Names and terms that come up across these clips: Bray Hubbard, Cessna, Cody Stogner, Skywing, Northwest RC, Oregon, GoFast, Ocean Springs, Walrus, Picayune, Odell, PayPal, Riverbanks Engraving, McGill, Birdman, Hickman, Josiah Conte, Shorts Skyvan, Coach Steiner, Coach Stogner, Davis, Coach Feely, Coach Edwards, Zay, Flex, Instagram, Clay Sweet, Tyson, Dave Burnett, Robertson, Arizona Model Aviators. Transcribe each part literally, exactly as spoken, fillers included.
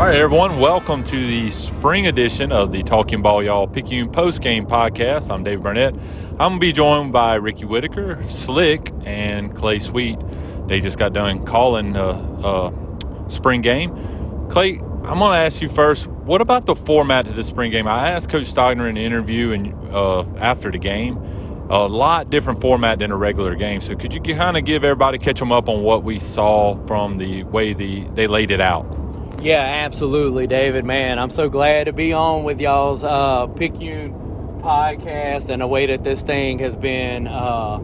All right, everyone, welcome to the spring edition of the Talking Ball Y'all Picayune Postgame Podcast. I'm Dave Burnett. I'm going to be joined by Ricky Whittaker, Slick, and Clay Sweet. They just got done calling a uh, uh, spring game. Clay, I'm going to ask you first, what about the format of the spring game? I asked Coach Stogner in the interview and uh, after the game, a lot different format than a regular game. So could you kind of give everybody, catch them up on what we saw from the way the they laid it out? Yeah, absolutely, David. Man, I'm so glad to be on with y'all's uh, Picayune podcast and the way that this thing has been uh,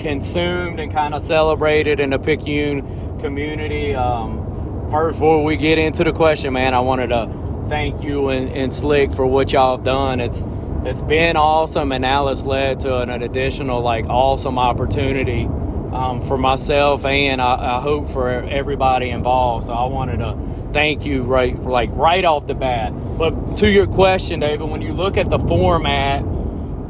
consumed and kind of celebrated in the Picayune community. Um, first, before we get into the question, man, I wanted to thank you and, and Slick for what y'all have done. It's it's been awesome, and now it's led to an, an additional like awesome opportunity um, for myself and I, I hope for everybody involved. So I wanted to. Thank you, right, like right off the bat. But to your question, David, when you look at the format,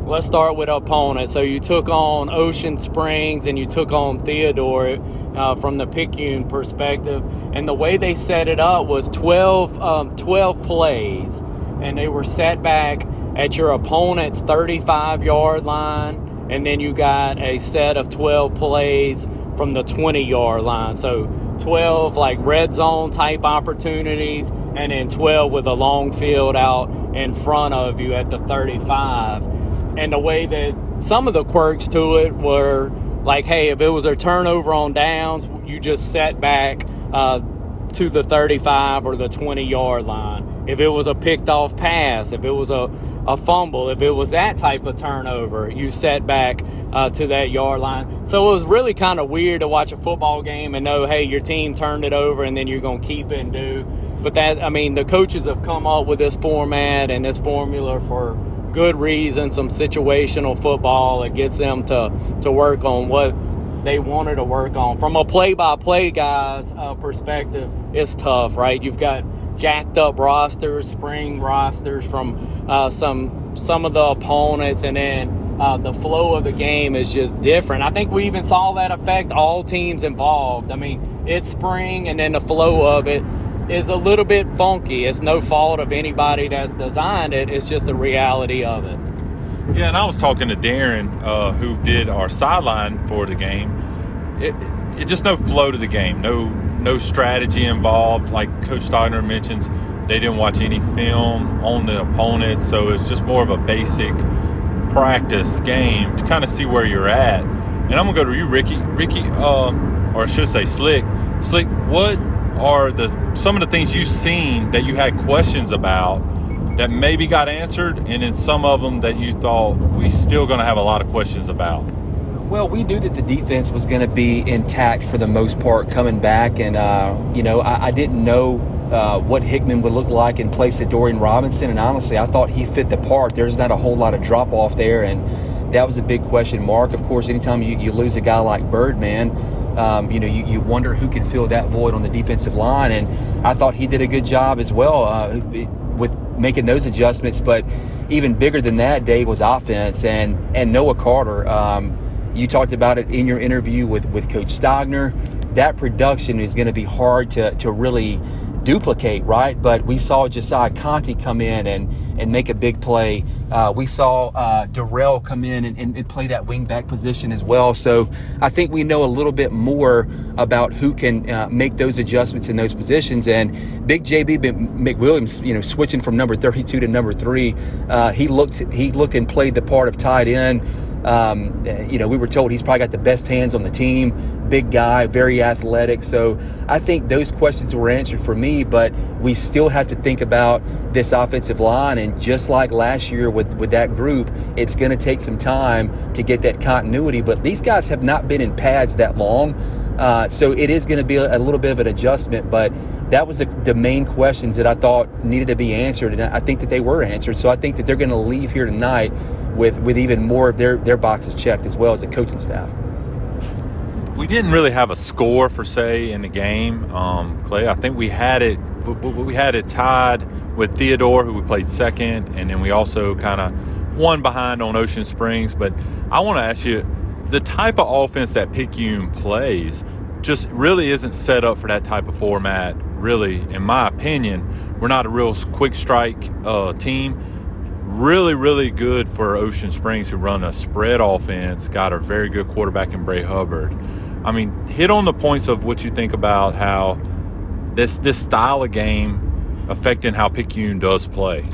let's start with opponents. So you took on Ocean Springs and you took on Theodore uh, from the Picayune perspective. And the way they set it up was twelve, um, twelve plays, and they were set back at your opponent's thirty-five-yard line, and then you got a set of twelve plays from the twenty-yard line. So twelve like red zone type opportunities, and then twelve with a long field out in front of you at the thirty-five. And the way that some of the quirks to it were like, hey, if it was a turnover on downs, you just set back uh, to the thirty-five or the twenty-yard line. If it was a picked off pass, if it was a, a fumble, if it was that type of turnover, you set back uh, to that yard line. So it was really kind of weird to watch a football game and know, hey, your team turned it over and then you're going to keep it and do. But that, I mean, the coaches have come up with this format and this formula for good reason, some situational football. It gets them to, to work on what they wanted to work on. From a play-by-play guy's uh, perspective, it's tough, right? You've got jacked up rosters, spring rosters from uh, some some of the opponents, and then uh, the flow of the game is just different. I think we even saw that affect all teams involved. I mean, it's spring, and then the flow of it is a little bit funky. It's no fault of anybody that's designed it. It's just the reality of it. Yeah, and I was talking to Darren, uh, who did our sideline for the game. It, it just no flow to the game, no no strategy involved. Like Coach Steiner mentions, they didn't watch any film on the opponent, so it's just more of a basic practice game to kind of see where you're at. And I'm gonna go to you, Ricky. Ricky, uh, or I should say, Slick. Slick, what are the some of the things you've seen that you had questions about that maybe got answered, and then some of them that you thought we still gonna have a lot of questions about? Well, we knew that the defense was going to be intact for the most part coming back. And, uh, you know, I, I didn't know uh, what Hickman would look like in place of Dorian Robinson. And honestly, I thought he fit the part. There's not a whole lot of drop off there. And that was a big question mark. Of course, anytime you, you lose a guy like Birdman, Um, you know, you, you wonder who can fill that void on the defensive line. And I thought he did a good job as well uh, with making those adjustments. But even bigger than that, Dave, was offense and, and Noah Carter. Um, You talked about it in your interview with, with Coach Stogner. That production is going to be hard to, to really duplicate, right? But we saw Josiah Conte come in and, and make a big play. Uh, we saw uh, Darrell come in and, and, and play that wingback position as well. So I think we know a little bit more about who can uh, make those adjustments in those positions. And big J B McWilliams, you know, switching from number thirty-two to number three, uh, he looked he looked and played the part of tight end. Um, you know, we were told he's probably got the best hands on the team, big guy, very athletic. So I think those questions were answered for me, but we still have to think about this offensive line. And just like last year with, with that group, it's going to take some time to get that continuity. But these guys have not been in pads that long. Uh, so it is going to be a little bit of an adjustment, but that was the, the main questions that I thought needed to be answered, and I think that they were answered. So I think that they're going to leave here tonight with, with even more of their, their boxes checked, as well as the coaching staff. We didn't really have a score for say in the game, um, Clay. I think we had it we had it tied with Theodore, who we played second, and then we also kind of won behind on Ocean Springs. But I want to ask you, the type of offense that Picayune plays just really isn't set up for that type of format really, in my opinion. We're not a real quick strike uh, team. Really, really good for Ocean Springs, who run a spread offense, got a very good quarterback in Bray Hubbard. I mean, hit on the points of what you think about how this this style of game affecting how Picayune does play.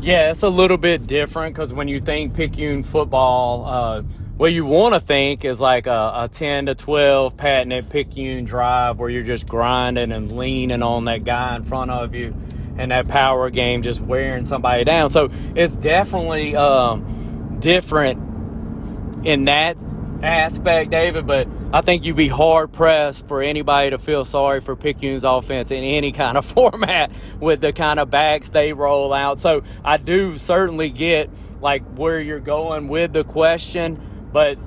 Yeah, it's a little bit different because when you think Picayune football, uh, what you want to think is like a, a ten to twelve patented Picayune drive where you're just grinding and leaning on that guy in front of you and that power game just wearing somebody down. So it's definitely um, different in that aspect, David, but I think you'd be hard-pressed for anybody to feel sorry for Picayune's offense in any kind of format with the kind of backs they roll out. So I do certainly get, like, where you're going with the question, but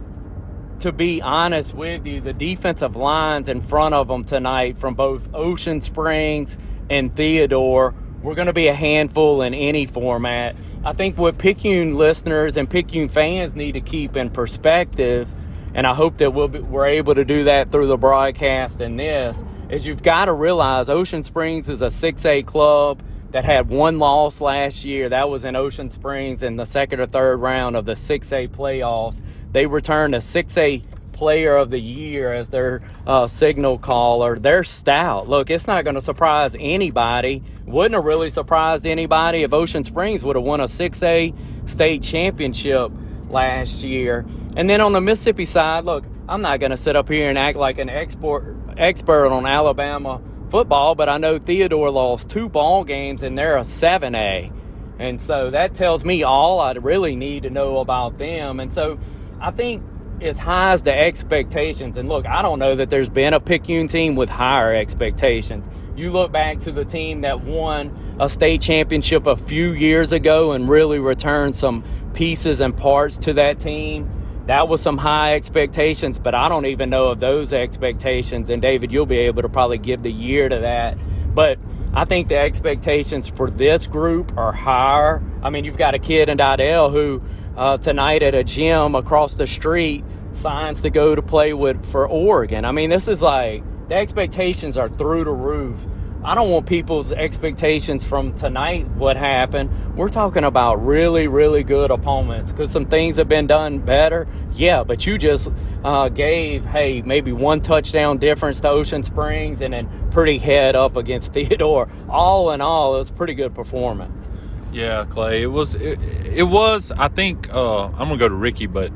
to be honest with you, the defensive lines in front of them tonight from both Ocean Springs and Theodore we're going to be a handful in any format. I think what Picayune listeners and Picayune fans need to keep in perspective, and I hope that we'll be, we're able to do that through the broadcast and this, is you've got to realize Ocean Springs is a six A club that had one loss last year. That was in Ocean Springs in the second or third round of the six A playoffs. They returned a six A Player of the Year as their uh, signal caller. They're stout. Look, it's not going to surprise anybody. Wouldn't have really surprised anybody if Ocean Springs would have won a six A state championship last year. And then on the Mississippi side, look, I'm not going to sit up here and act like an expert expert on Alabama football, but I know Theodore lost two ball games and they're a seven A. And so that tells me all I really need to know about them. And so I think as high as the expectations, and look, I don't know that there's been a Picayune team with higher expectations. You look back to the team that won a state championship a few years ago and really returned some pieces and parts to that team. That was some high expectations, but I don't even know of those expectations, and David, you'll be able to probably give the year to that. But I think the expectations for this group are higher. I mean, you've got a kid in Odell who Uh, tonight at a gym across the street signs to go to play with for Oregon. I mean, this is like the expectations are through the roof. I don't want people's expectations from tonight what happened. We're talking about really, really good opponents because some things have been done better. Yeah, but you just uh, gave, hey, maybe one touchdown difference to Ocean Springs and then pretty head up against Theodore. All in all, it was a pretty good performance. Yeah, Clay, it was it, it was I think uh, I'm going to go to Ricky, but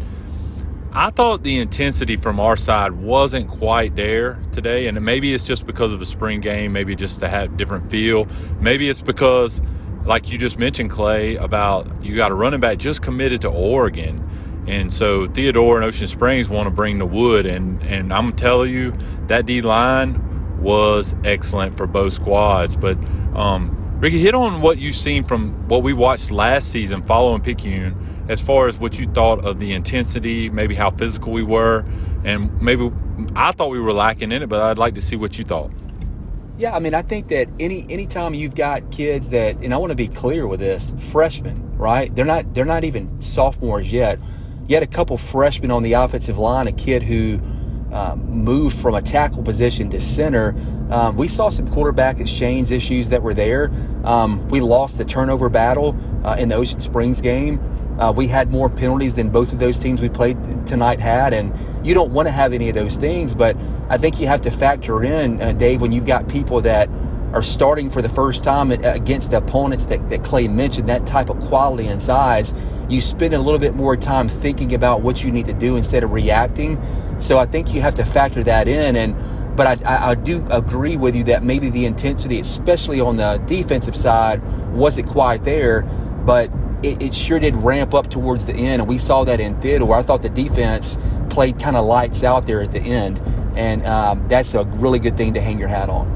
I thought the intensity from our side wasn't quite there today, and maybe it's just because of the spring game, maybe just to have different feel. Maybe it's because, like you just mentioned, Clay, about you got a running back just committed to Oregon, and so Theodore and Ocean Springs want to bring the wood, and, and I'm telling you, that D-line was excellent for both squads, but um Ricky, hit on what you've seen from what we watched last season following Picayune as far as what you thought of the intensity, maybe how physical we were, and maybe I thought we were lacking in it, but I'd like to see what you thought. Yeah, I mean, I think that any anytime you've got kids that, and I want to be clear with this, freshmen, right? They're not they're not even sophomores yet. You had a couple freshmen on the offensive line, a kid who uh, moved from a tackle position to center. Um, we saw some quarterback exchange issues that were there. Um, we lost the turnover battle uh, in the Ocean Springs game. Uh, we had more penalties than both of those teams we played t- tonight had, and you don't want to have any of those things, but I think you have to factor in, uh, Dave, when you've got people that are starting for the first time against the opponents that, that Clay mentioned, that type of quality and size, you spend a little bit more time thinking about what you need to do instead of reacting. So I think you have to factor that in, and But I, I do agree with you that maybe the intensity, especially on the defensive side, wasn't quite there. But it, it sure did ramp up towards the end, and we saw that in Theodore. I thought the defense played kind of lights out there at the end, and um, that's a really good thing to hang your hat on.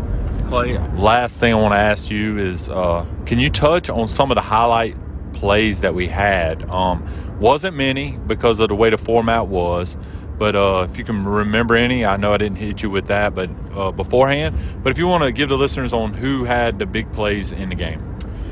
Clay, last thing I want to ask you is, uh, can you touch on some of the highlight plays that we had? Um, wasn't many because of the way the format was. But uh, if you can remember any, I know I didn't hit you with that but uh, beforehand. But if you want to give the listeners on who had the big plays in the game.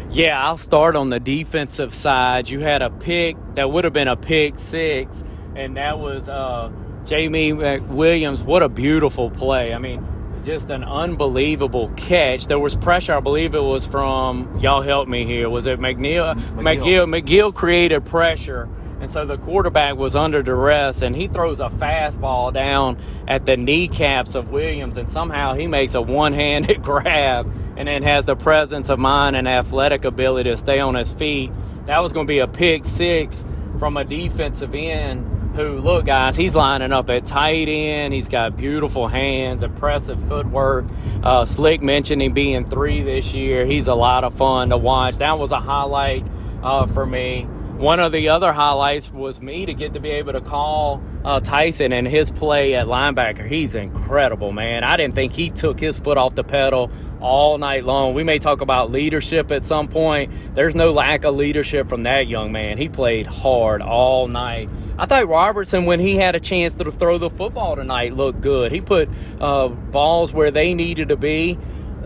Yeah, I'll start on the defensive side. You had a pick that would have been a pick six, and that was uh, Jamie McWilliams. What a beautiful play. I mean, just an unbelievable catch. There was pressure. I believe it was from, y'all help me here. Was it McNeil? McGill. McGill, McGill created pressure. And so the quarterback was under duress, and he throws a fastball down at the kneecaps of Williams, and somehow he makes a one-handed grab and then has the presence of mind and athletic ability to stay on his feet. That was going to be a pick six from a defensive end who, look, guys, he's lining up at tight end. He's got beautiful hands, impressive footwork. Uh, Slick mentioned him being three this year. He's a lot of fun to watch. That was a highlight uh, for me. One of the other highlights was me to get to be able to call uh, Tyson and his play at linebacker. He's incredible, man. I didn't think he took his foot off the pedal all night long. We may talk about leadership at some point. There's no lack of leadership from that young man. He played hard all night. I thought Robertson, when he had a chance to throw the football tonight, looked good. He put uh, balls where they needed to be.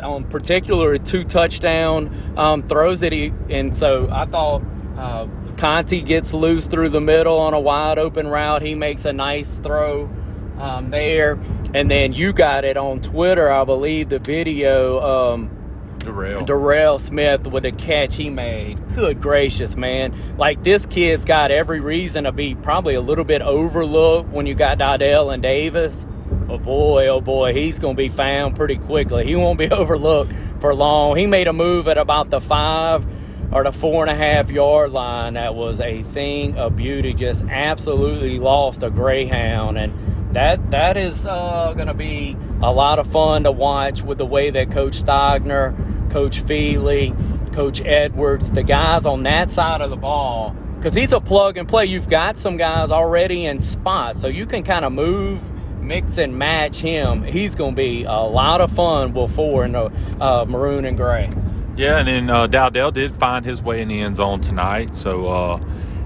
On particular, two touchdown um, throws that he – and so I thought – Uh, Conte gets loose through the middle on a wide open route. He makes a nice throw um, there. And then you got it on Twitter, I believe, the video. Um, Darrell. Darrell Smith with a catch he made. Good gracious, man. Like, this kid's got every reason to be probably a little bit overlooked when you got Odell and Davis. But boy, oh boy, he's going to be found pretty quickly. He won't be overlooked for long. He made a move at about the five or the four-and-a-half-yard line. That was a thing of beauty. Just absolutely lost a greyhound. And that that is uh, going to be a lot of fun to watch with the way that Coach Stogner, Coach Feely, Coach Edwards, the guys on that side of the ball, because he's a plug-and-play. You've got some guys already in spots, so you can kind of move, mix, and match him. He's going to be a lot of fun before in the uh, maroon and gray. Yeah, and then uh, Dowdell did find his way in the end zone tonight. So uh,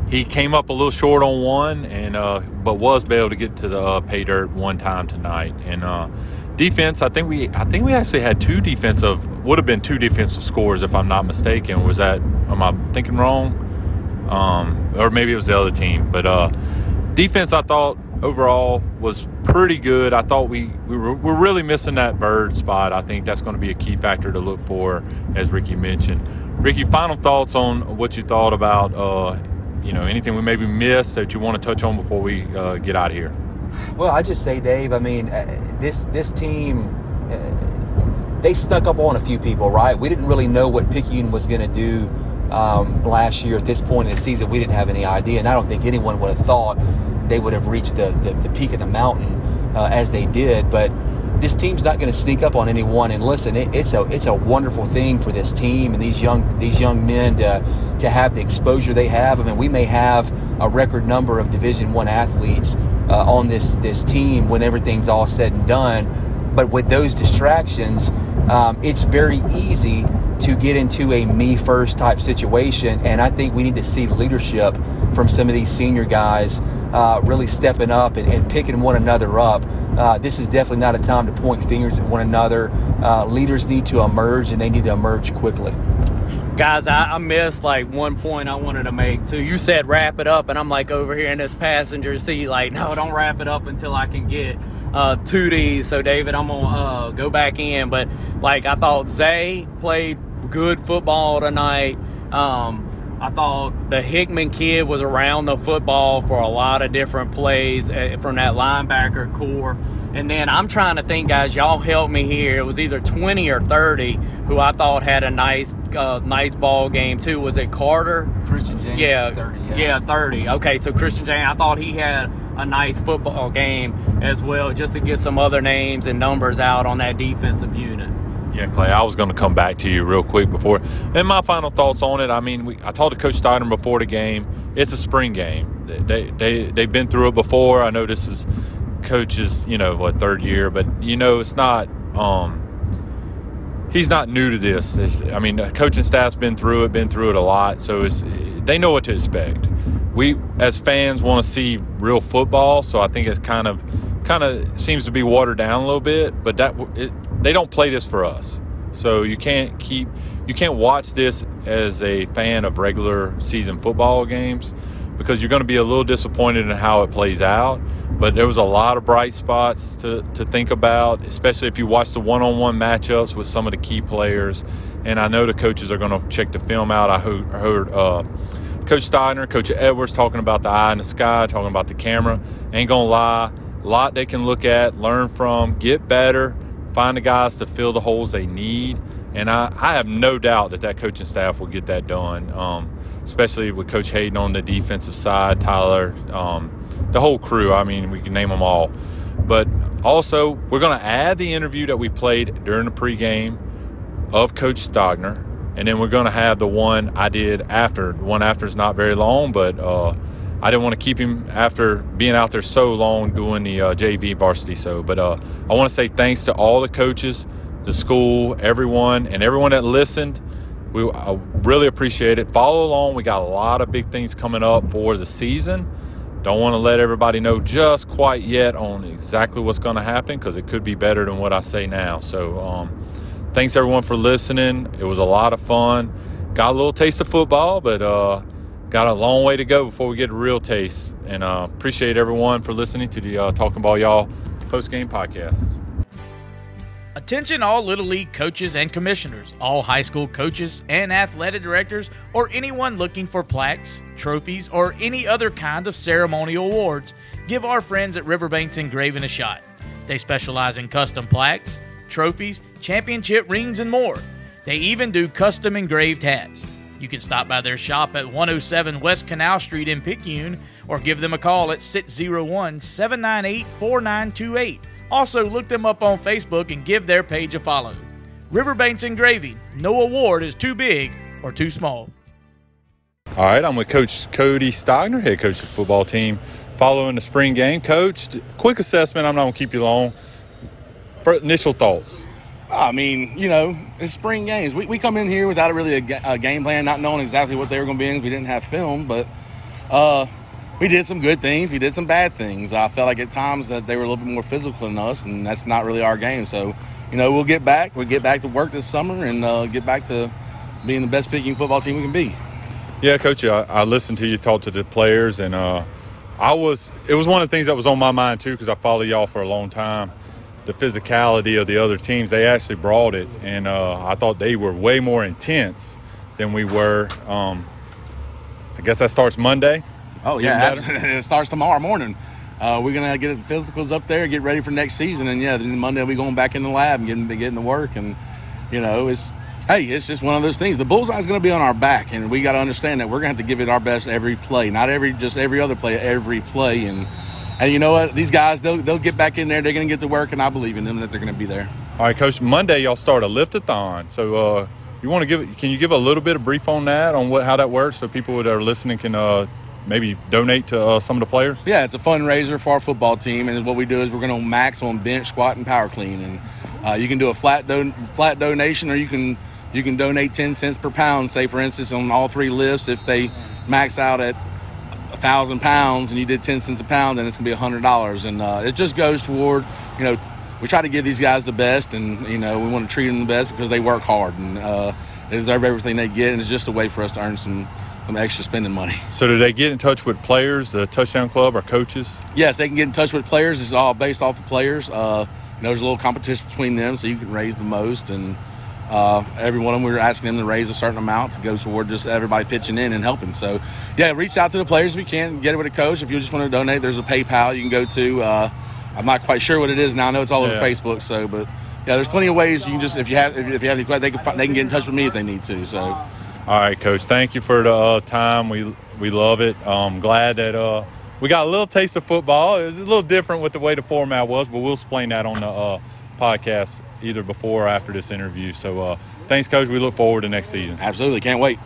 he came up a little short on one, and uh, but was able to get to the uh, pay dirt one time tonight. And uh, defense, I think we, I think we actually had two defensive, would have been two defensive scores if I'm not mistaken. Was that? Am I thinking wrong? Um, or maybe it was the other team. But uh, defense, I thought overall was pretty good. I thought we, we were we're really missing that bird spot. I think that's going to be a key factor to look for, as Ricky mentioned. Ricky, final thoughts on what you thought about, uh, you know, anything we maybe missed that you want to touch on before we uh, get out of here? Well, I just say, Dave, I mean, uh, this, this team, uh, they snuck up on a few people, right? We didn't really know what Picayune was going to do um, last year. At this point in the season, we didn't have any idea, and I don't think anyone would have thought they would have reached the, the, the peak of the mountain uh, as they did. But this team's not going to sneak up on anyone. And listen, it, it's a it's a wonderful thing for this team and these young these young men to to have the exposure they have. I mean, we may have a record number of Division I athletes uh, on this this team when everything's all said and done. But with those distractions, um, it's very easy to get into a me first type situation. And I think we need to see leadership from some of these senior guys. Uh, really stepping up and, and picking one another up. Uh, this is definitely not a time to point fingers at one another. Uh, leaders need to emerge, and they need to emerge quickly. Guys, I, I missed, like, one point I wanted to make, too. You said wrap it up, and I'm, like, over here in this passenger seat, like, no, don't wrap it up until I can get uh, two Ds. So, David, I'm going to uh, go back in. But, like, I thought Zay played good football tonight. Um I thought the Hickman kid was around the football for a lot of different plays from that linebacker core. And then I'm trying to think, guys, y'all help me here. It was either twenty or thirty who I thought had a nice uh, nice ball game, too. Was it Carter? Christian James, yeah, was thirty. Yeah. yeah, thirty. Okay, so Christian James, I thought he had a nice football game as well, just to get some other names and numbers out on that defensive unit. Yeah, Clay, I was going to come back to you real quick before. And my final thoughts on it, I mean, we, I talked to Coach Steiner before the game. It's a spring game. They, they, they've been through it before. I know this is Coach's, you know, what, third year. But, you know, it's not um, – he's not new to this. It's, I mean, the coaching staff's been through it, been through it a lot. So it's they know what to expect. We, as fans, want to see real football. So I think it's kind of – kind of seems to be watered down a little bit, but that it, they don't play this for us, so you can't keep you can't watch this as a fan of regular season football games, because you're going to be a little disappointed in how it plays out. But there was a lot of bright spots to, to think about, especially if you watch the one-on-one matchups with some of the key players. And I know the coaches are going to check the film out. I heard uh, Coach Steiner, Coach Edwards talking about the eye in the sky, talking about the camera. Ain't going to lie, a lot they can look at, learn from, get better, find the guys to fill the holes they need. And I, I have no doubt that that coaching staff will get that done, um, especially with Coach Hayden on the defensive side, Tyler, um, the whole crew. I mean, we can name them all. But also, we're going to add the interview that we played during the pregame of Coach Stogner, and then we're going to have the one I did after. The one after is not very long, but uh, I didn't want to keep him after being out there so long doing the uh, J V varsity. So, but uh, I want to say thanks to all the coaches, the school, everyone, and everyone that listened. We I really appreciate it. Follow along. We got a lot of big things coming up for the season. Don't want to let everybody know just quite yet on exactly what's going to happen, because it could be better than what I say now. So um, thanks, everyone, for listening. It was a lot of fun. Got a little taste of football, but uh, got a long way to go before we get a real taste. And uh, appreciate everyone for listening to the uh, Talking Ball Y'all post-game podcast. Attention all Little League coaches and commissioners, all high school coaches and athletic directors, or anyone looking for plaques, trophies, or any other kind of ceremonial awards, give our friends at Riverbanks Engraving a shot. They specialize in custom plaques, trophies, championship rings, and more. They even do custom engraved hats. You can stop by their shop at one oh seven West Canal Street in Picayune, or give them a call at six oh one, seven nine eight, four nine two eight. Also, look them up on Facebook and give their page a follow. Riverbanks Engraving. No award is too big or too small. All right, I'm with Coach Cody Stogner, head coach of the football team, following the spring game. Coach, quick assessment. I'm not going to keep you long. For initial thoughts. I mean, you know, it's spring games. We we come in here without really a, ga- a game plan, not knowing exactly what they were going to be in, because we didn't have film, but uh, – we did some good things. We did some bad things. I felt like at times that they were a little bit more physical than us, and that's not really our game. So, you know, we'll get back. We'll get back to work this summer and uh, get back to being the best Picayune football team we can be. Yeah, Coach, I, I listened to you talk to the players, and uh, I was – it was one of the things that was on my mind too, because I followed y'all for a long time. The physicality of the other teams, they actually brought it, and uh, I thought they were way more intense than we were. Um, I guess that starts Monday. Oh, yeah, it starts tomorrow morning. Uh, we're going to get the physicals up there, get ready for next season. And, yeah, then Monday we're going back in the lab and getting, getting to work. And, you know, it's hey, it's just one of those things. The bullseye's going to be on our back, and we got to understand that we're going to have to give it our best every play, not every just every other play, every play. And, and you know what? These guys, they'll, they'll get back in there. They're going to get to work, and I believe in them that they're going to be there. All right, Coach, Monday y'all start a lift-a-thon. So, uh, you want to give – can you give a little bit of brief on that, on what how that works, so people that are listening can uh, – maybe donate to uh, some of the players? Yeah, it's a fundraiser for our football team, and what we do is we're going to max on bench, squat, and power clean. And uh, you can do a flat don- flat donation, or you can you can donate ten cents per pound, say, for instance, on all three lifts. If they max out at one thousand pounds and you did ten cents a pound, then it's going to be one hundred dollars. And uh, it just goes toward, you know, we try to give these guys the best, and, you know, we want to treat them the best because they work hard and uh, they deserve everything they get, and it's just a way for us to earn some – some extra spending money. So do they get in touch with players, the touchdown club, or coaches? Yes, they can get in touch with players. It's all based off the players. Uh, you know, there's a little competition between them, so you can raise the most. And uh, every one of them, we were asking them to raise a certain amount to go toward just everybody pitching in and helping. So, yeah, reach out to the players if you can. Get it with a coach. If you just want to donate, there's a PayPal you can go to. Uh, I'm not quite sure what it is now. I know it's all yeah. over Facebook. So, but, yeah, there's plenty of ways you can just – if you have if you have any questions, they can, find, they can get in touch with me if they need to. So. All right, Coach, thank you for the uh, time. We we love it. I'm um, glad that uh, we got a little taste of football. It was a little different with the way the format was, but we'll explain that on the uh, podcast either before or after this interview. So uh, thanks, Coach. We look forward to next season. Absolutely. Can't wait.